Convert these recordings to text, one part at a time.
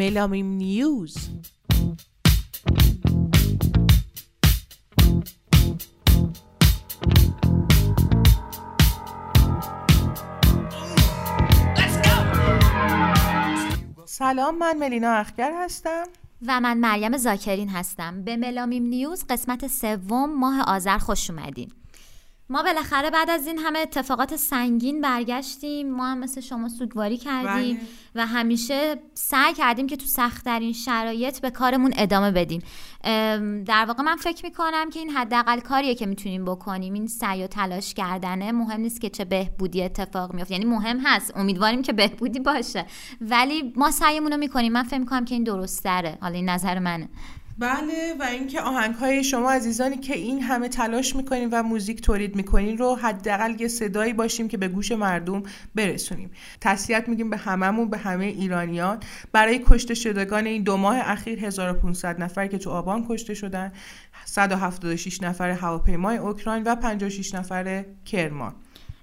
ملامیم نیوز. سلام، من ملینا اخگر هستم و من مریم زاکرین هستم. به ملامیم نیوز قسمت سوم ماه آذر خوش اومدین. ما بالاخره بعد از این همه اتفاقات سنگین برگشتیم. ما هم مثل شما سوگواری کردیم و همیشه سعی کردیم که تو سخت‌ترین شرایط به کارمون ادامه بدیم. در واقع من فکر میکنم که این حداقل کاریه که میتونیم بکنیم. این سعی و تلاش کردنه، مهم نیست که چه بهبودی اتفاق میفته. یعنی مهم هست، امیدواریم که بهبودی باشه، ولی ما سعیمون رو میکنیم. من فکر میکنم که این درست‌تره. حالا این نظر منه. بله، و اینکه آهنگ‌های شما عزیزانی که این همه تلاش می‌کنین و موزیک تولید می‌کنین رو حداقل یه صدایی باشیم که به گوش مردم برسونیم. تسلیت میگیم به هممون، به همه ایرانیان، برای کشته شدگان این دو ماه اخیر. 1500 نفر که تو آبان کشته شدن، 176 نفر هواپیمای اوکراین و 56 نفر کرمان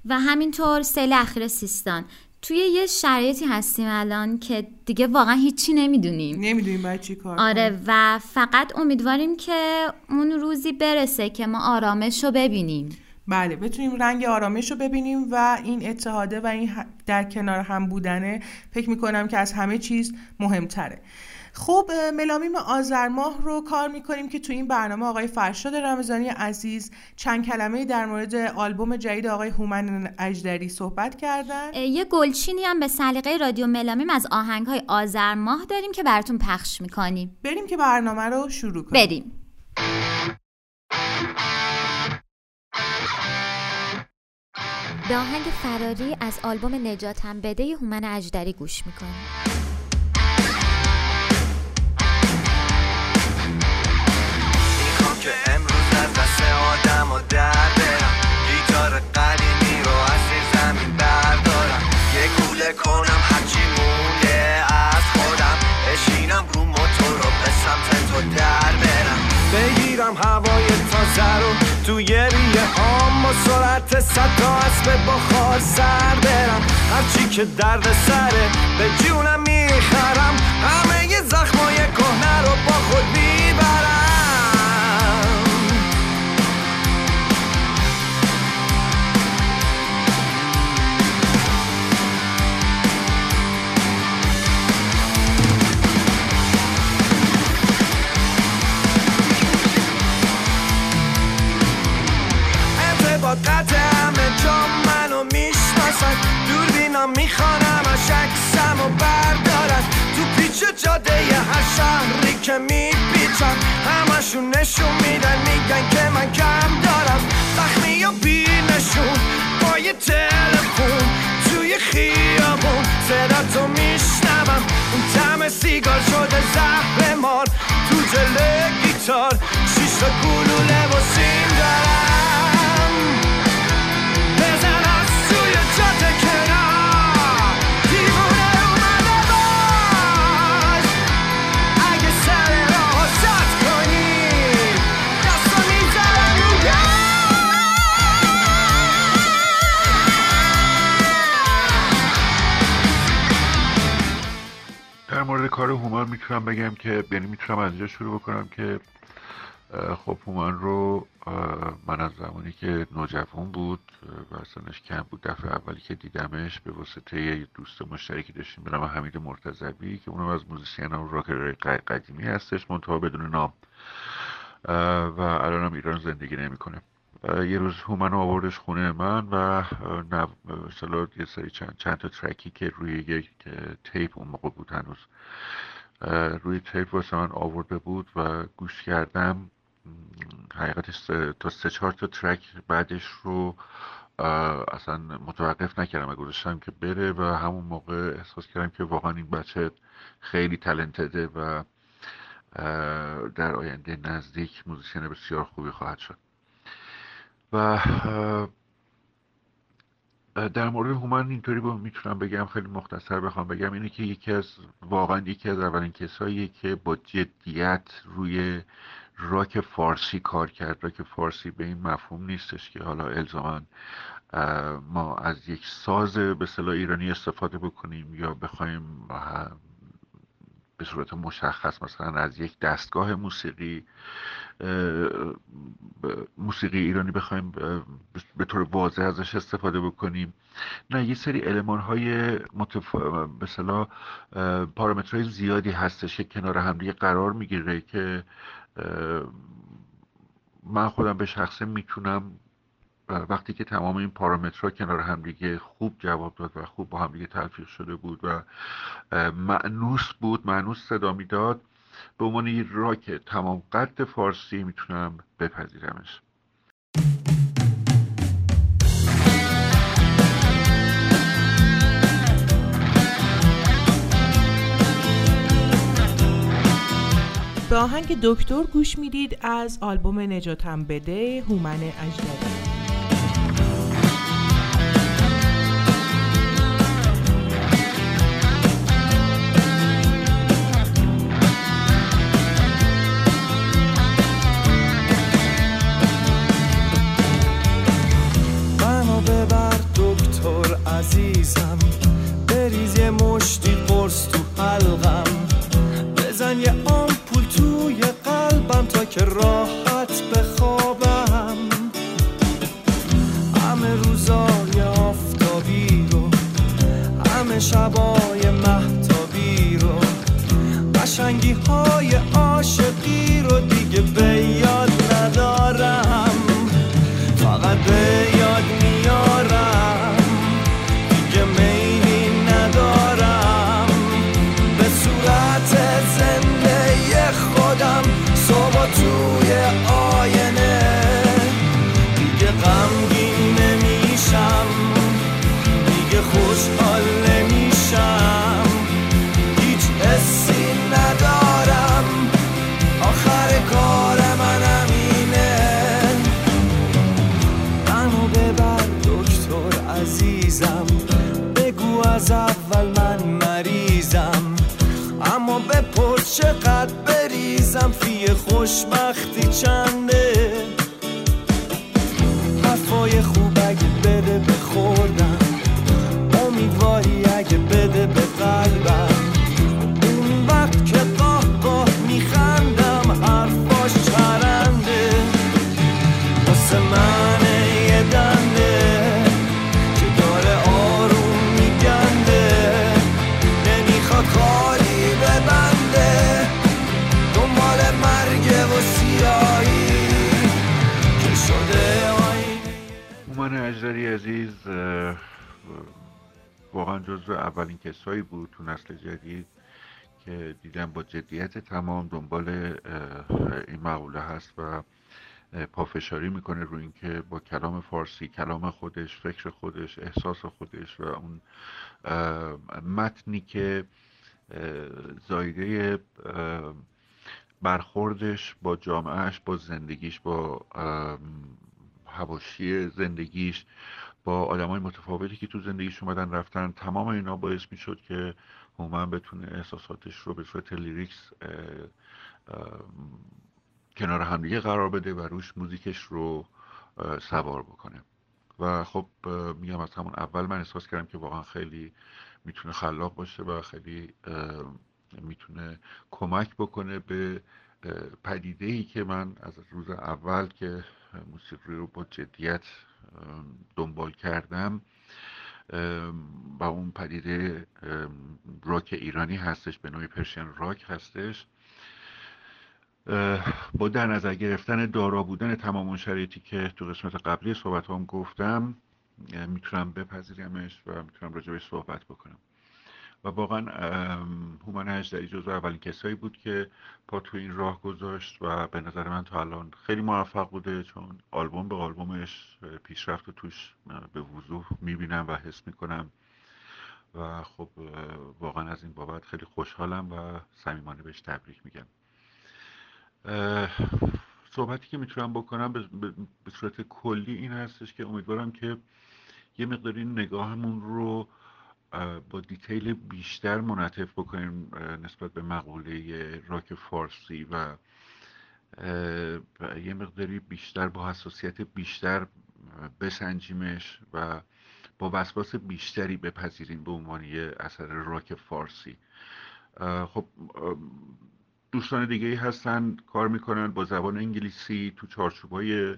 و همینطور سیل اخیر سیستان. توی یه شرایطی هستیم الان که دیگه واقعا هیچی نمیدونیم باید چی کار کنیم. آره، و فقط امیدواریم که اون روزی برسه که ما آرامش رو ببینیم. بله، بتونیم رنگ آرامش رو ببینیم و این اتحاده و این در کنار هم بودنه فکر میکنم که از همه چیز مهمتره. خب، ملامیم آذر ماه رو کار میکنیم که تو این برنامه آقای فرشاد رمضانی عزیز چند کلمه در مورد آلبوم جدید آقای هومن اجدری صحبت کردن. یه گلچینی هم به سلیقه رادیو ملامیم از آهنگ‌های آذر ماه داریم که براتون پخش میکنیم. بریم که برنامه رو شروع کنیم. بریم. به آهنگ فراری از آلبوم نجاتم بده هومن اجدری گوش میکنیم. آدم و در برم گیتار قدیمی رو از زیر زمین بردارم، یه گوله کنم هرچی مونده از خودم، بشینم رو موتور رو به سمت تو در برم، بگیرم هوای تازه رو توی ریه هام و سرعت 100 تا اسب بخار سر برم، هرچی که درد سره به جونم میخرم، همه ی زخمای کهنه رو با خود میبرم. قطع همه جا منو میشناسن، دوربینم میخوانم از عکسم و بردارن، تو پیچ جاده ی هر شهری که میپیچم همشون نشون میدن، میگن که من کم دارم، زخمی و بی نشون با یه تلفون توی خیابون، صداتو میشنوم اون طعم سیگار شده زهر مار تو جله گیتار، 6 تا گلوله و سیم دارم، مورد کار هومن میتونم بگم که میتونم از اینجا شروع بکنم که خب هومن رو من از زمانی که نوجوان بود و سنش کم بود دفعه اولی که دیدمش به واسطه یه دوست مشترکی داشتیم به نام حمید مرتضوی که اونم از موزیسین‌ها راکرهای قدیمی هستش، منتها بدون نام و الان هم ایران زندگی نمیکنه. یه روز هومن رو آوردش خونه من و مثلا یه سری چند تا ترکی که روی یک تیپ اون موقع بود، هنوز روی تیپ واسه من آورده بود و گوش کردم. حقیقتش تا 3-4 تا ترک بعدش رو اصلا متوقف نکردم و گذاشتم که بره و همون موقع احساس کردم که واقعا این بچه خیلی تالنتده و در آینده نزدیک موزیسین بسیار خوبی خواهد شد. و در مورد هومن اینطوری میتونم بگم، خیلی مختصر بخوام بگم، اینه که واقعا یکی از اولین کساییه که با جدیت روی راک فارسی کار کرد. راک فارسی به این مفهوم نیستش که حالا الزاماً ما از یک ساز به اصطلاح ایرانی استفاده بکنیم یا بخوایم به صورت مشخص مثلا از یک دستگاه موسیقی ایرانی بخوایم به طور واضح ازش استفاده بکنیم، نه، یه سری المان‌های مثلا پارامترهای زیادی هستش که کنار هم دیگه قرار میگیره که من خودم به شخصه میتونم وقتی که تمام این پارامترها کنار همدیگه خوب جواب داد و خوب با همدیگه تلفیق شده بود و مأنوس صدا میداد، به عنوان یک راک تمام قد فارسی میتونم بپذیرمش. به آهنگ دکتر گوش میدید از آلبوم نجاتم بده هومن اجدری. عزیزم بریز یه مشتی قرص تو حلقم، بزن یه آمپول توی قلبم تا که راحت بخوابم. همه روزای آفتابی رو، همه شبای مهتابی رو، قشنگی های عاشقی رو دیگه به یاد ندارم، فقط به یاد میارم توی آینه. دیگه غمگین نمیشم، دیگه خوشحال نمیشم، هیچ حسی ندارم، آخر کار من همینه. منو ببر دکتر عزیزم، بگو از اول من مریضم، اما بپرس چقدر بریزم فی خوشبختی چنده. حرفای خوب اگه بده به خوردم، امیدواری اگه بده به قلبم، اون وقت که قاه میخندم حرفاش چرنده. واسه منه یه دنده که داره آروم میگنده، نمیخواد خالی ببنده، هومن اجدری عزیز واقعا جزو اولین کسایی بود تو نسل جدید که دیدم با جدیت تمام دنبال این مقوله هست و پافشاری میکنه روی اینکه با کلام فارسی، کلام خودش، فکر خودش، احساس خودش و اون متنی که زایده برخوردش با جامعهش، با زندگیش، با حواشی زندگیش، با آدمای متفاوتی که تو زندگیش اومدن رفتن، تمام اینا باعث میشد که هومن بتونه احساساتش رو به صورت لیریکس کنار همدیگه قرار بده و روش موزیکش رو سوار بکنه. و خب میگم از همون اول من احساس کردم که واقعا خیلی میتونه خلاق باشه و خیلی میتونه کمک بکنه به پدیده‌ای که من از روز اول که موسیقی رو با جدیت دنبال کردم و اون پدیده راک ایرانی هستش، به نوعی پرشین راک هستش، با در نظر گرفتن دارا بودن تمام اون شرایطی که تو قسمت قبلی صحبتام گفتم میتونم بپذیرمش و میتونم راجعش صحبت بکنم. و واقعا هومن اجدری جزو اولین کسایی بود که پا تو این راه گذاشت و به نظر من تا الان خیلی موفق بوده، چون آلبوم به آلبومش پیشرفت رو توش به وضوح میبینم و حس میکنم و خب واقعا از این بابت خیلی خوشحالم و صمیمانه بهش تبریک میگم. صحبتی که میتونم بکنم به صورت کلی این هستش که امیدوارم که یه مقداری نگاهمون رو با دیتیل بیشتر منعطف بکنیم نسبت به مقوله راک فارسی و یه مقداری بیشتر با حساسیت بیشتر بسنجیمش و با وسواس بیشتری بپذیریم به عنوان یه اثر راک فارسی. خب دوستان دیگه ای هستن کار میکنن با زبان انگلیسی تو چارچوبای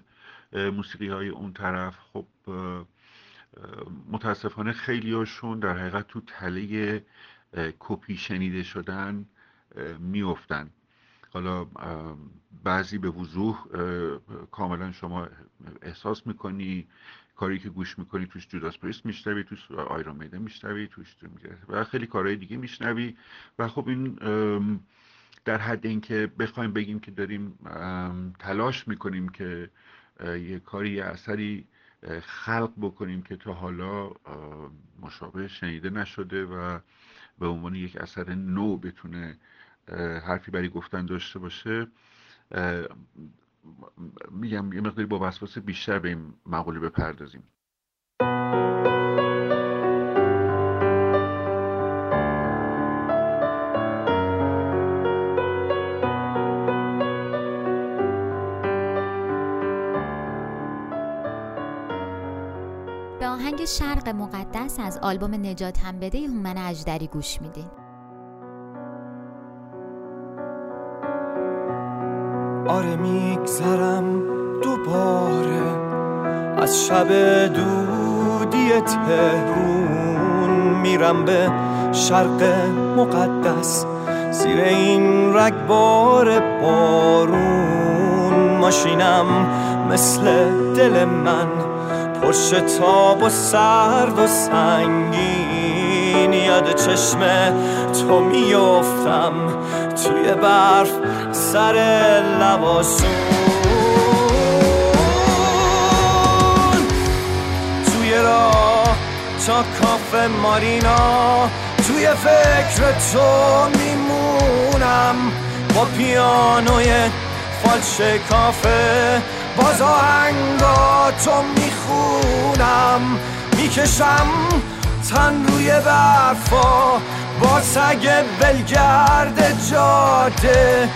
موسیقی های اون طرف. خب متاسفانه خیلی هاشون در حقیقت تو تله کپی شنیده شدن میافتن. حالا بعضی به وضوح کاملا شما احساس میکنی کاری که گوش میکنی توش جوداس پریست میشنوی، توش آیرون میدن میشنوی، توش و خیلی کارهای دیگه میشنوی. و خب این در حد اینکه بخوایم بگیم که داریم تلاش میکنیم که یه کاری یه اثری خلق بکنیم که تا حالا مشابه شنیده نشده و به عنوان یک اثر نو بتونه حرفی برای گفتن داشته باشه، میگم یه مقداری با وسواس بیشتر به این مقوله بپردازیم. به آهنگ شرق مقدس از آلبوم نجات هم بده هومن اجدری گوش میدین. آره میگذرم دوباره از شب دودی تهرون، میرم به شرق مقدس زیر این رگبار بارون. ماشینم مثل دل من پرشه تاب و سرد و سنگین، یاد چشم تو میافتم توی برف سر لباسون، توی راه تا کافه مارینا توی فکر تو میمونم، با پیانوی فالش کافه باز آهنگا تو میخونم، میکشم تن روی برفا با سگ بلگرد جاده،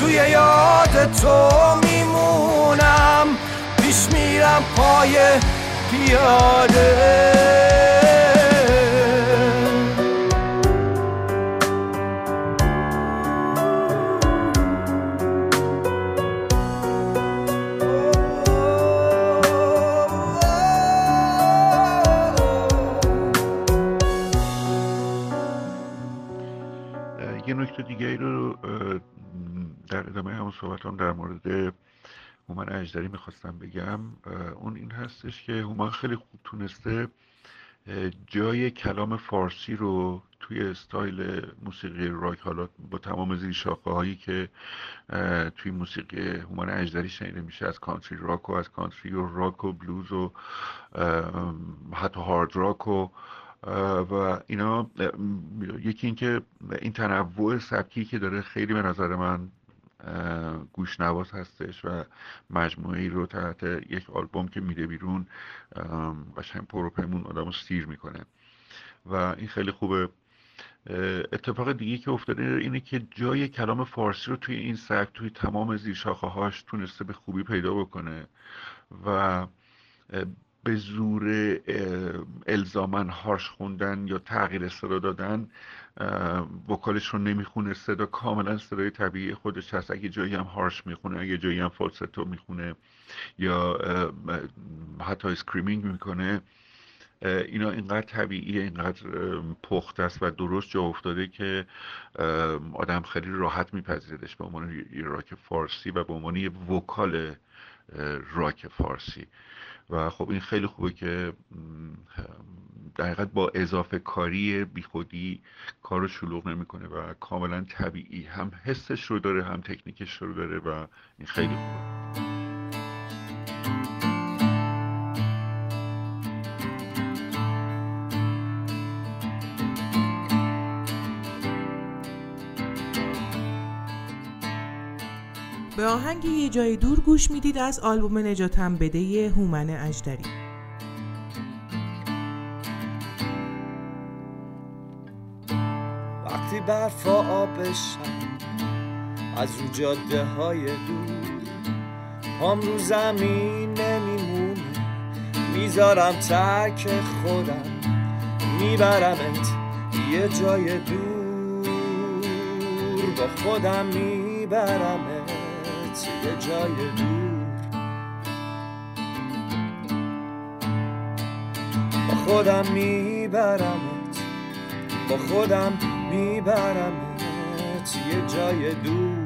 توی یاد تو میمونم، پیش میرم پای پیاده. یه نکته دیگه ای رو در ادامه همون صحبتام در مورد هومن اجدری میخواستم بگم، اون این هستش که هومن خیلی خوب تونسته جای کلام فارسی رو توی استایل موسیقی راک، حالا با تمام زیر شاخه هایی که توی موسیقی هومن اجدری شنیده میشه، از کانتری راک و از کانتری و راک و بلوز و حتی هارد راک و اینا، یکی این که این تنوع سبکی که داره خیلی به نظر من گوشنواز هستش و مجموعه ای رو تحت یک آلبوم که میده بیرون قشنگ پر و پیمون آدم رو سیر میکنه و این خیلی خوبه. اتفاق دیگه که افتاده اینه که جای کلام فارسی رو توی این سبک توی تمام زیرشاخه هاش تونسته به خوبی پیدا بکنه و به زور الزامن هارش خوندن یا تغییر صدا دادن وکالش رو نمیخونه، صدا کاملا صدای طبیعی خودش هست. اگه جایی هم هارش میخونه، اگه جایی هم فالستو میخونه یا حتی اسکریمینگ میکنه، اینا اینقدر طبیعیه، اینقدر پخته است و درست جا افتاده که آدم خیلی راحت میپذیردش به عنوان راک فارسی و به عنوان وکال راک فارسی. و خب این خیلی خوبه که در حقیقت با اضافه کاری بیخودی کار رو شلوغ نمیکنه و کاملا طبیعی هم حسش رو داره هم تکنیکش رو داره و این خیلی خوبه. به آهنگ یه جای دور گوش میدید از آلبوم نجاتم بده هومن اجدری. وقتی برفا آبشم از رو جاده های دور، پام رو زمین نمیمونه، میذارم ترک خودم، میبرمت یه جای دور. با خودم میبرمت یه جای دور، با خودم میبرمت، با خودم میبرمت یه جای دور.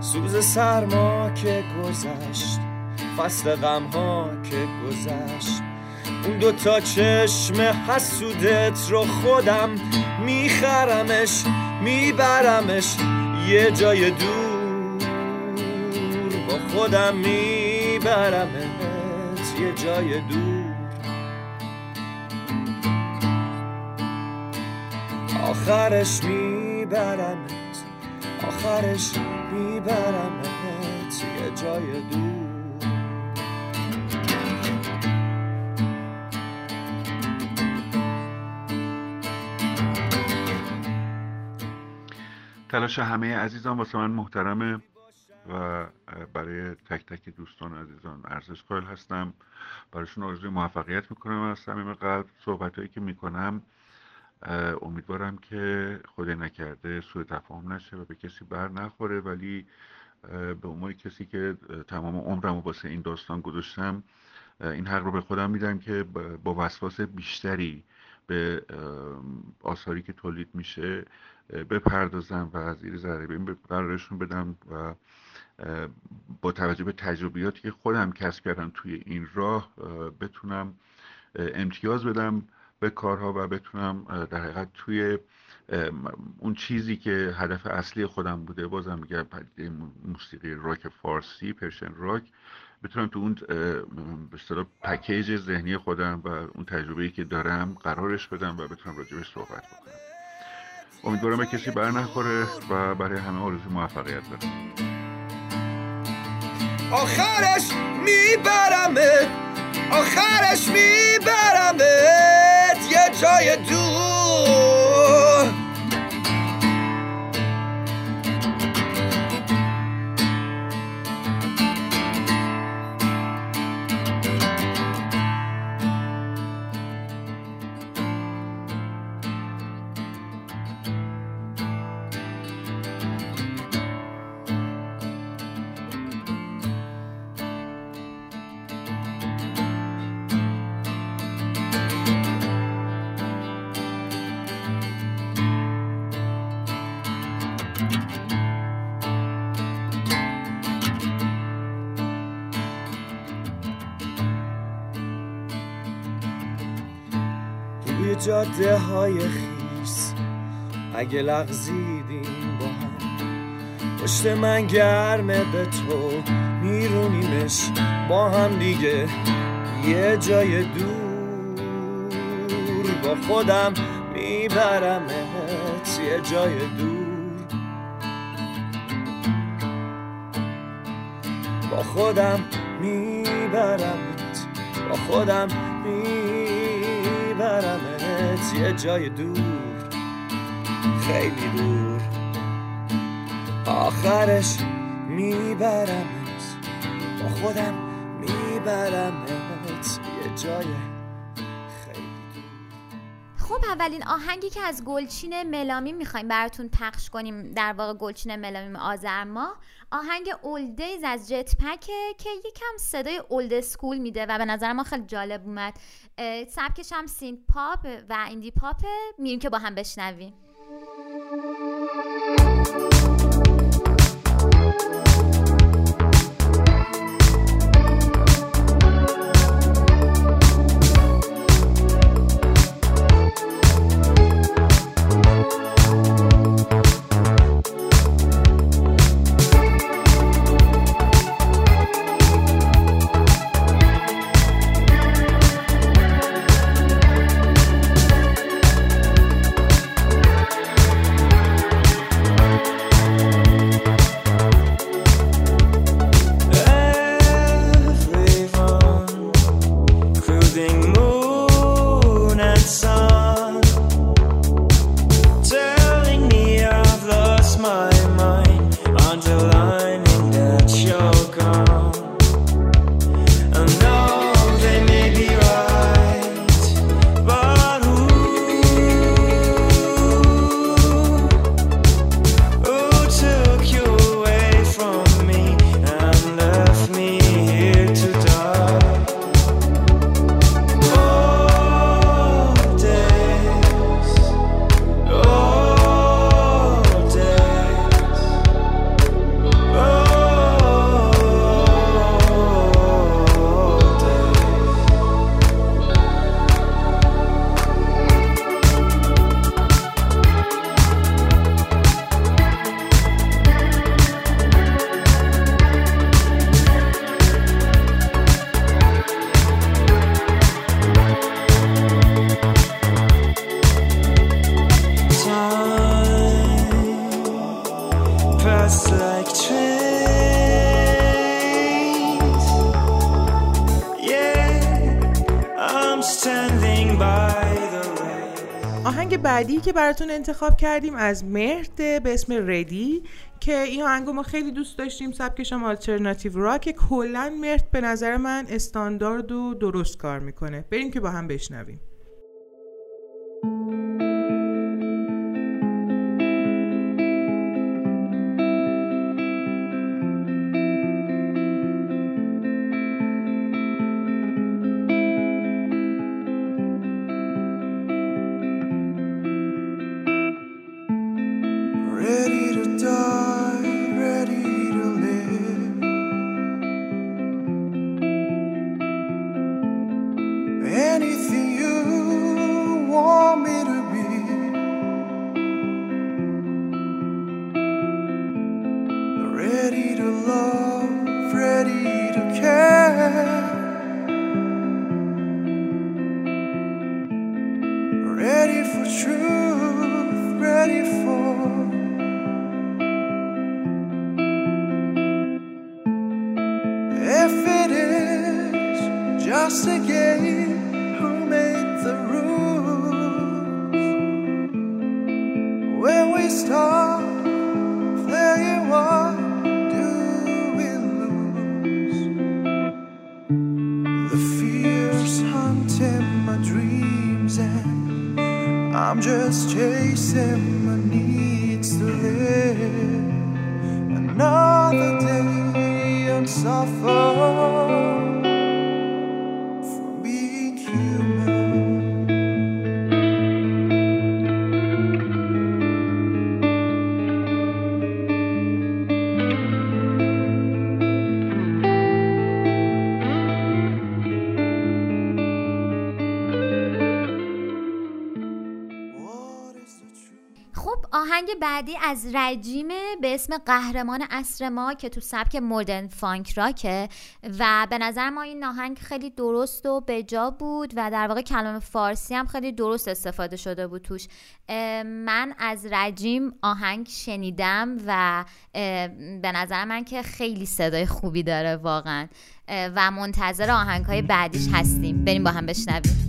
سوز سرما که گذشت، فصل غمها که گذشت، اون دوتا چشم حسودت رو خودم میخرمش، میبرمش یه جای دور، با خودم میبرمت یه جای دور. آخرش میبرمت، آخرش میبرمت یه جای دور. تلاش همه عزیزان واسه من محترمه و برای تک تک دوستان عزیزان ارزش قائل هستم، برایشون آرزوی موفقیت میکنم. از صمیم قلب صحبتایی که میکنم امیدوارم که خدای نکرده سوء تفاهم نشه و به کسی بر نخوره، ولی به عنوان کسی که تمام عمرم رو واسه این داستان گذاشتم این حق رو به خودم میدم که با وسواس بیشتری به آثاری که تولید میشه بپردازم و از این ضریبه برایشون بدم و با توجه به تجربیاتی که خودم کسب کردم توی این راه بتونم امتیاز بدم به کارها و بتونم در حقیقت توی اون چیزی که هدف اصلی خودم بوده، بازم میگم موسیقی راک فارسی، پرشن راک، بتونم تو اون به اصطلاح پکیج ذهنی خودم و اون تجربه‌ای که دارم قرارش بدم و بتونم راجبش صحبت بکنم. امیدوارم به کسی بر نخوره و برای همه آرزوی موفقیت دارم. آخرش میبرمت، آخرش میبرمت یه جای دور. جاده های خیس اگه لغزیدیم با هم، پشت من گرمه به تو میرونیمش با هم دیگه یه جای دور، با خودم میبرمت یه جای دور، با خودم میبرمت، با خودم میبرمت یه جای دور، خیلی دور. آخرش میبرمت، با خودم میبرمت یه جای خیلی دور. خب اولین آهنگی که از گلچین ملامیم میخوایم براتون پخش کنیم، در واقع گلچین ملامیم آذرما، آهنگ اولد دیز از جت پکه که یکم صدای اولد اسکول میده و به نظر ما خیلی جالب اومد. سبکش هم سینت پاپ و ایندی پاپه، میریم که با هم بشنویم. آهنگ بعدی که براتون انتخاب کردیم از مرت به اسم ردی که این آهنگو ما خیلی دوست داشتیم. سبکش هم آلترناتیو راک. کلا مرت به نظر من استاندارد و درست کار میکنه. بریم که با هم بشنویم. آهنگ بعدی از رجیم به اسم قهرمان عصر ما که تو سبک مدرن فانک راکه و به نظر ما این آهنگ خیلی درست و بجا بود و در واقع کلام فارسی هم خیلی درست استفاده شده بود توش. من از رجیم آهنگ شنیدم و به نظر من که خیلی صدای خوبی داره واقعا و منتظر آهنگ‌های بعدیش هستیم. بریم با هم بشنویم.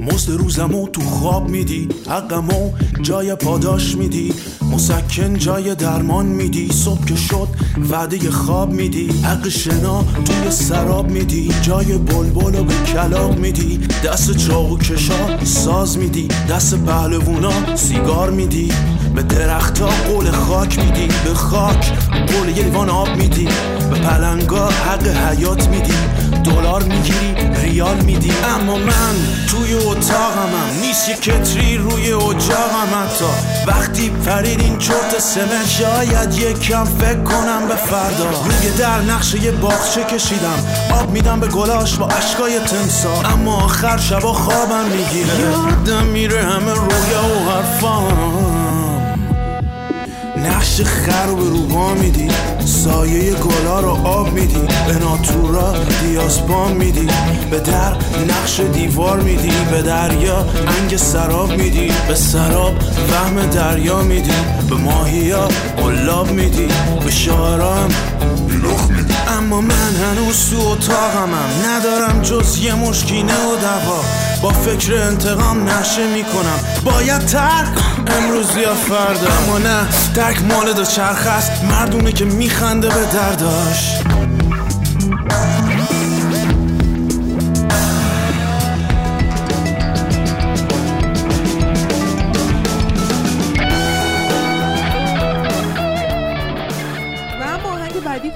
مزد روزمو تو خواب میدی، حقمو جای پاداش میدی، مسکن جای درمان میدی، صبح که شد وعده خواب میدی، حق شنا توی سراب میدی، جای بلبل و به کلاغ میدی، دست چاقو کشا ساز میدی، دست پهلوانا سیگار میدی، به درخت ها قول خاک میدی، به خاک قول یه لیوان آب میدی، به پلنگا حق حیات میدی، دلار میگیری ریال میدی، اما من توی اتاقمم نیست یه کتری روی اجاقمم، تا وقتی پرید این چرت سمه شاید یکم فکر کنم به فردا، روی در نقش یه باغچه کشیدم، آب میدم به گلاش با اشکای تمسا، اما آخر شبا خوابم میگیره، یادم میره همه رویا و حرفام، نقش خر رو به روبا میدی، سایه گلا رو آب میدی، به ناتورا دیاسپام میدی، به در نقش دیوار میدی، به دریا انگ سراب میدی، به سراب وهم دریا میدی، به ماهیا قلاب میدی، به شاعرام بلخ میدی، اما من هنوز تو اتاقمم، ندارم جز یه مشکینه و دوا، با فکر انتقام نشه میکنم، باید ترک امروز یا فردا، اما نه درک مال دو چرخ است، مردونه که میخنده به درداش.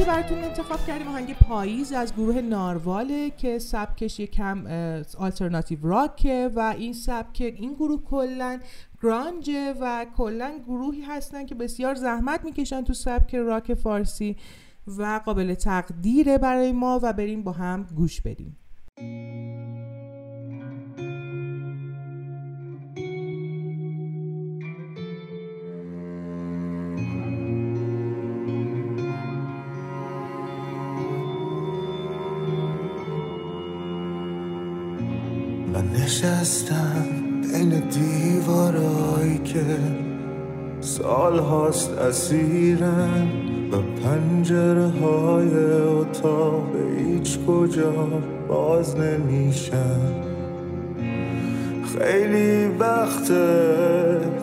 براتون انتخاب کردیم آهنگ پاییز از گروه نارواله که سبکش یکم آلترناتیو راکه و این سبک این گروه کلا گرانجه و کلا گروهی هستن که بسیار زحمت میکشن تو سبک راک فارسی و قابل تقدیره برای ما و بریم با هم گوش بدیم. نشستم بین دیوارایی که سال هاست اسیرن و پنجره های اتاق هیچ کجا باز نمیشن، خیلی وقته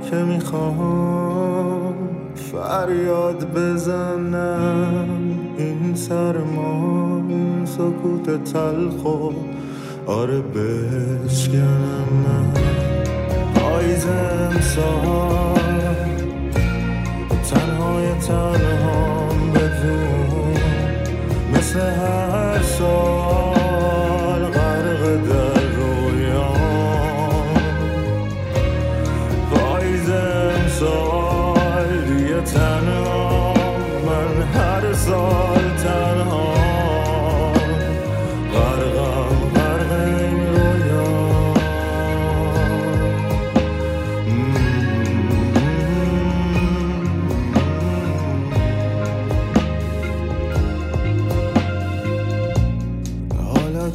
که میخوام فریاد بزنم، این سرما، این سکوت تلخو آره بشکنم من. پاییزم سهار تنهای تنهام بدون، مثل هر سال غرق در رویان. پاییزم سال دیگه تنها، من هر سال تنها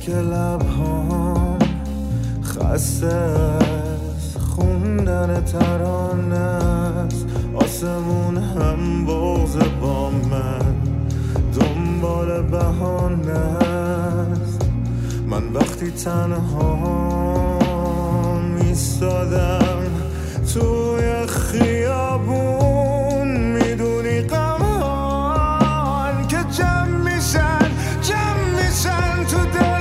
که لبهام خسته است، خوندن ترانه است، آسمون هم بغض با من دنبال بهانه است. من وقتی تنها میستادم توی خیابون، میدونی غمان که جمع میشن تو دل.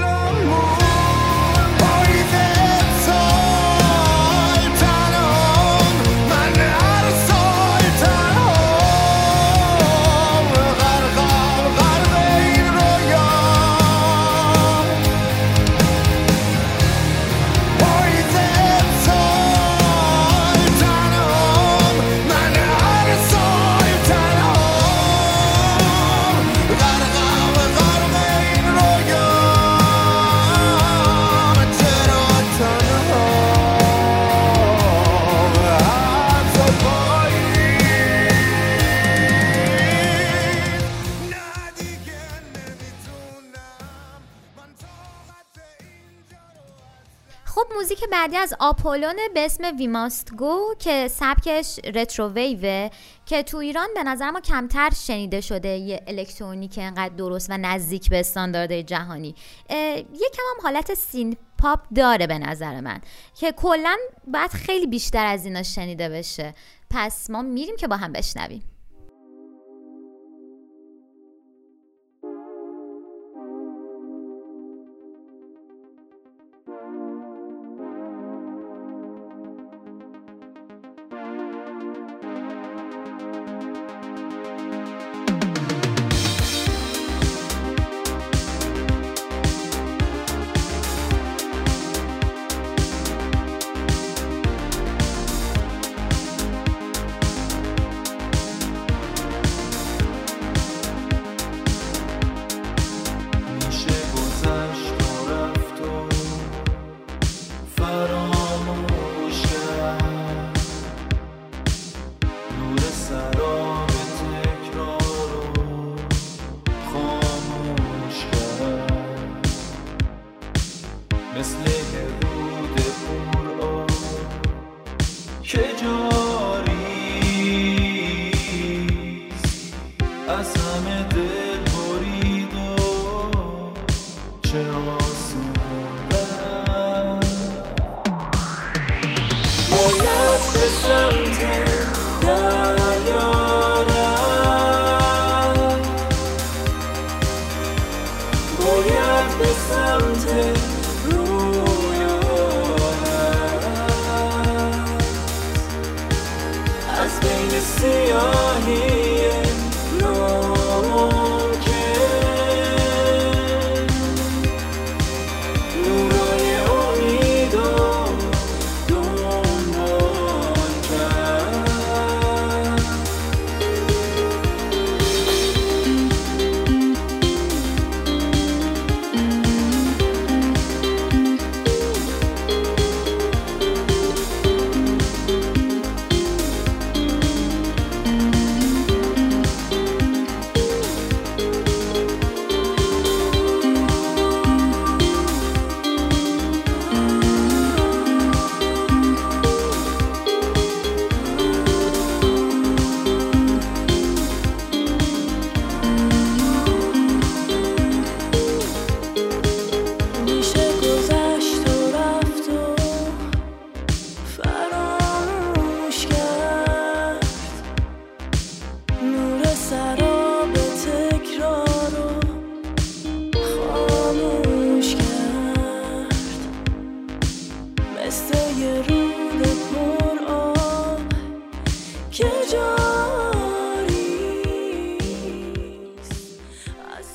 موزیک بعدی از آپولون به اسم وی ماست گو که سبکش رتروویوه که تو ایران به نظر ما کمتر شنیده شده، یه الکترونیک انقدر درست و نزدیک به استانداردهای جهانی. یکم هم حالت سین پاپ داره به نظر من که کلاً باید خیلی بیشتر از اینا شنیده بشه، پس ما میریم که با هم بشنویم.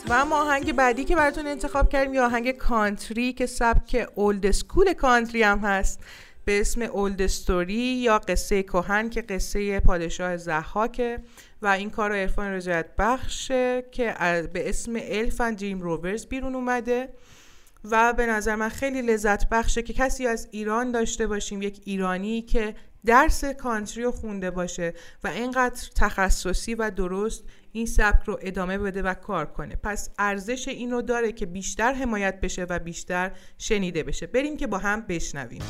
و اما آهنگ بعدی که براتون انتخاب کردیم یه آهنگ کانتری که سبک اولد اسکول کانتری هم هست به اسم اولد استوری یا قصه کهن که قصه پادشاه ضحاکه و این کار رو عرفان رجب بخشه که به اسم الفن جیم روورز بیرون اومده و به نظر من خیلی لذت بخشه که کسی از ایران داشته باشیم، یک ایرانی که درس کانتری رو خونده باشه و اینقدر تخصصی و درست این سبک رو ادامه بده و کار کنه. پس ارزش این رو داره که بیشتر حمایت بشه و بیشتر شنیده بشه. بریم که با هم بشنویم.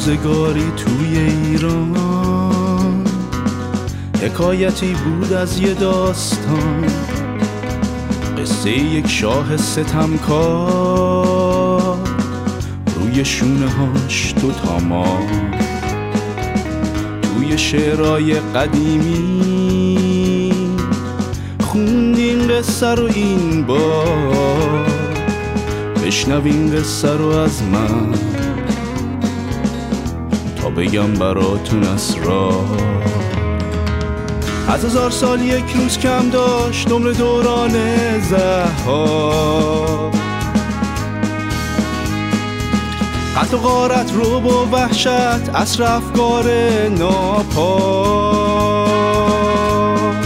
روزگاری توی ایران حکایتی بود از یه داستان، قصه یک شاه ستمکار روی شونه هاش دوتا مار. توی شعرهای قدیمی خوندین قصه رو این بار، بشنوین قصه رو از من بگم براتون اسرار. از هزار سال یک روز کم داشت عمر دوران ضحاک، قتل و غارت، رعب و وحشت، عصر افکار ناپاک،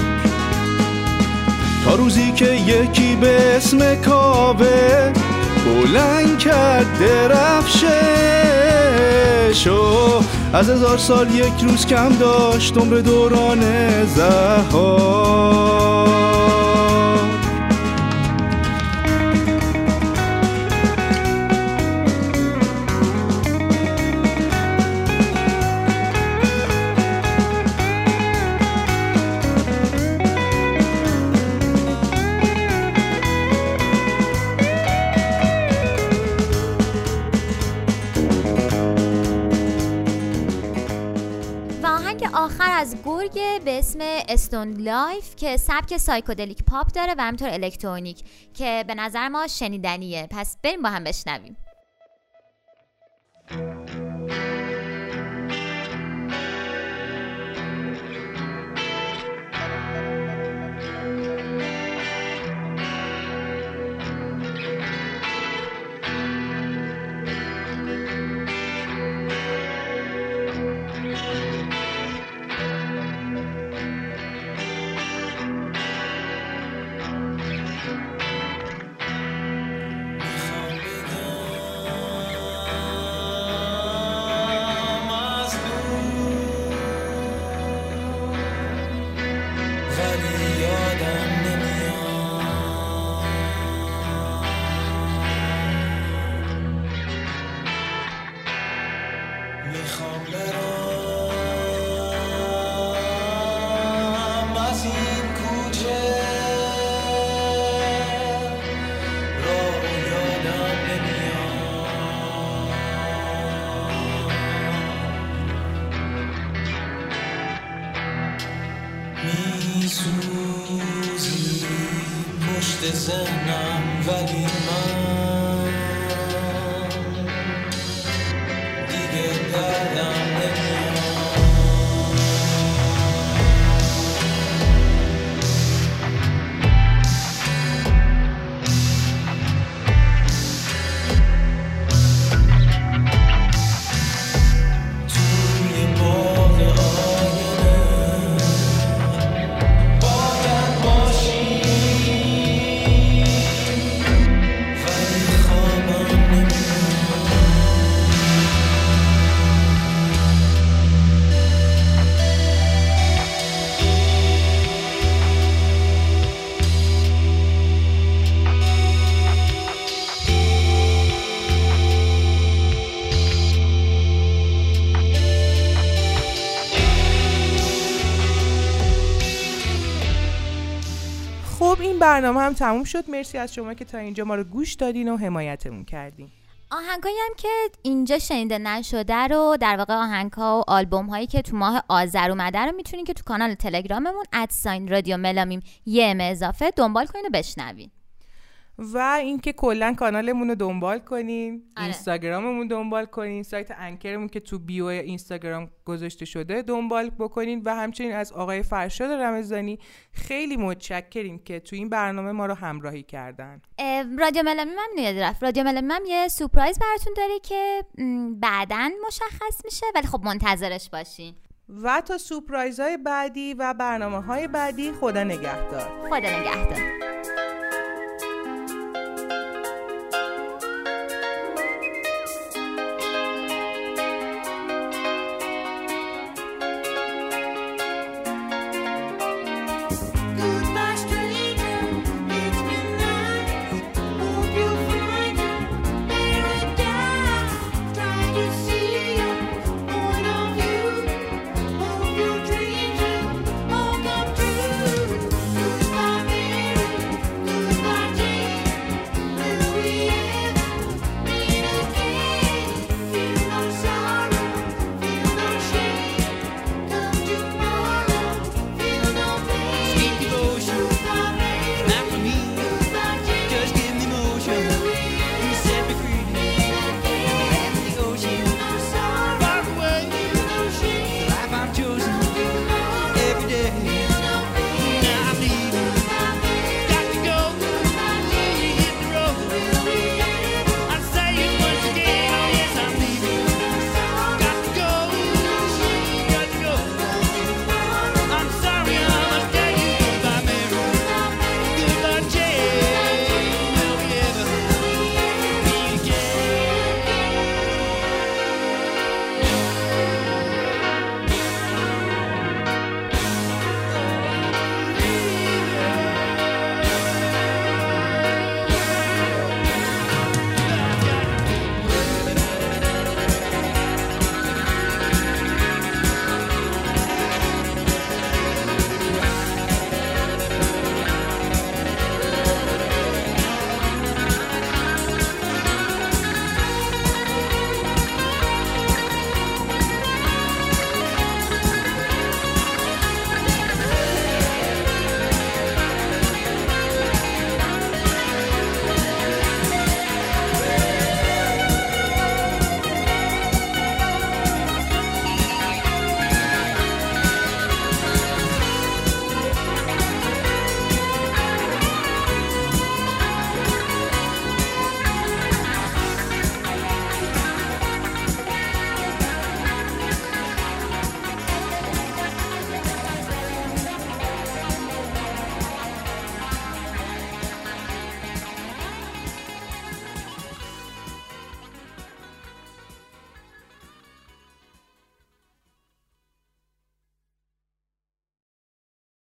تا روزی که یکی به اسم کاوه بلند کرد درفشش. از هزار سال یک روز کم داشت عمر دوران ضحاک. از گرگ به اسم استون لایف که سبک سایکودلیک پاپ داره و همینطور الکترونیک که به نظر ما شنیدنیه. پس بریم با هم بشنویم. برنامه هم تموم شد. مرسی از شما که تا اینجا ما رو گوش دادین و حمایتمون کردین. آهنگایی هم که اینجا شنیده نشده رو، در واقع آهنگ‌ها و آلبوم‌هایی که تو ماه آذر اومده رو میتونین که تو کانال تلگراممون @radio_melamim اضافه دنبال کنین و بشنوین. و اینکه کلا کانالمون رو دنبال کنین، اینستاگراممون دنبال کنین، سایت انکرمون که تو بیو اینستاگرام گذاشته شده دنبال بکنین و همچنین از آقای فرشاد رمضانی خیلی متشکریم که تو این برنامه ما رو همراهی کردن. رادیو ملامیم هم نیاد رفت. رادیو ملامیم هم یه سورپرایز براتون داره که بعداً مشخص میشه، ولی خب منتظرش باشین. و تا سورپرایزهای بعدی و برنامه‌های بعدی، خدا نگهدار.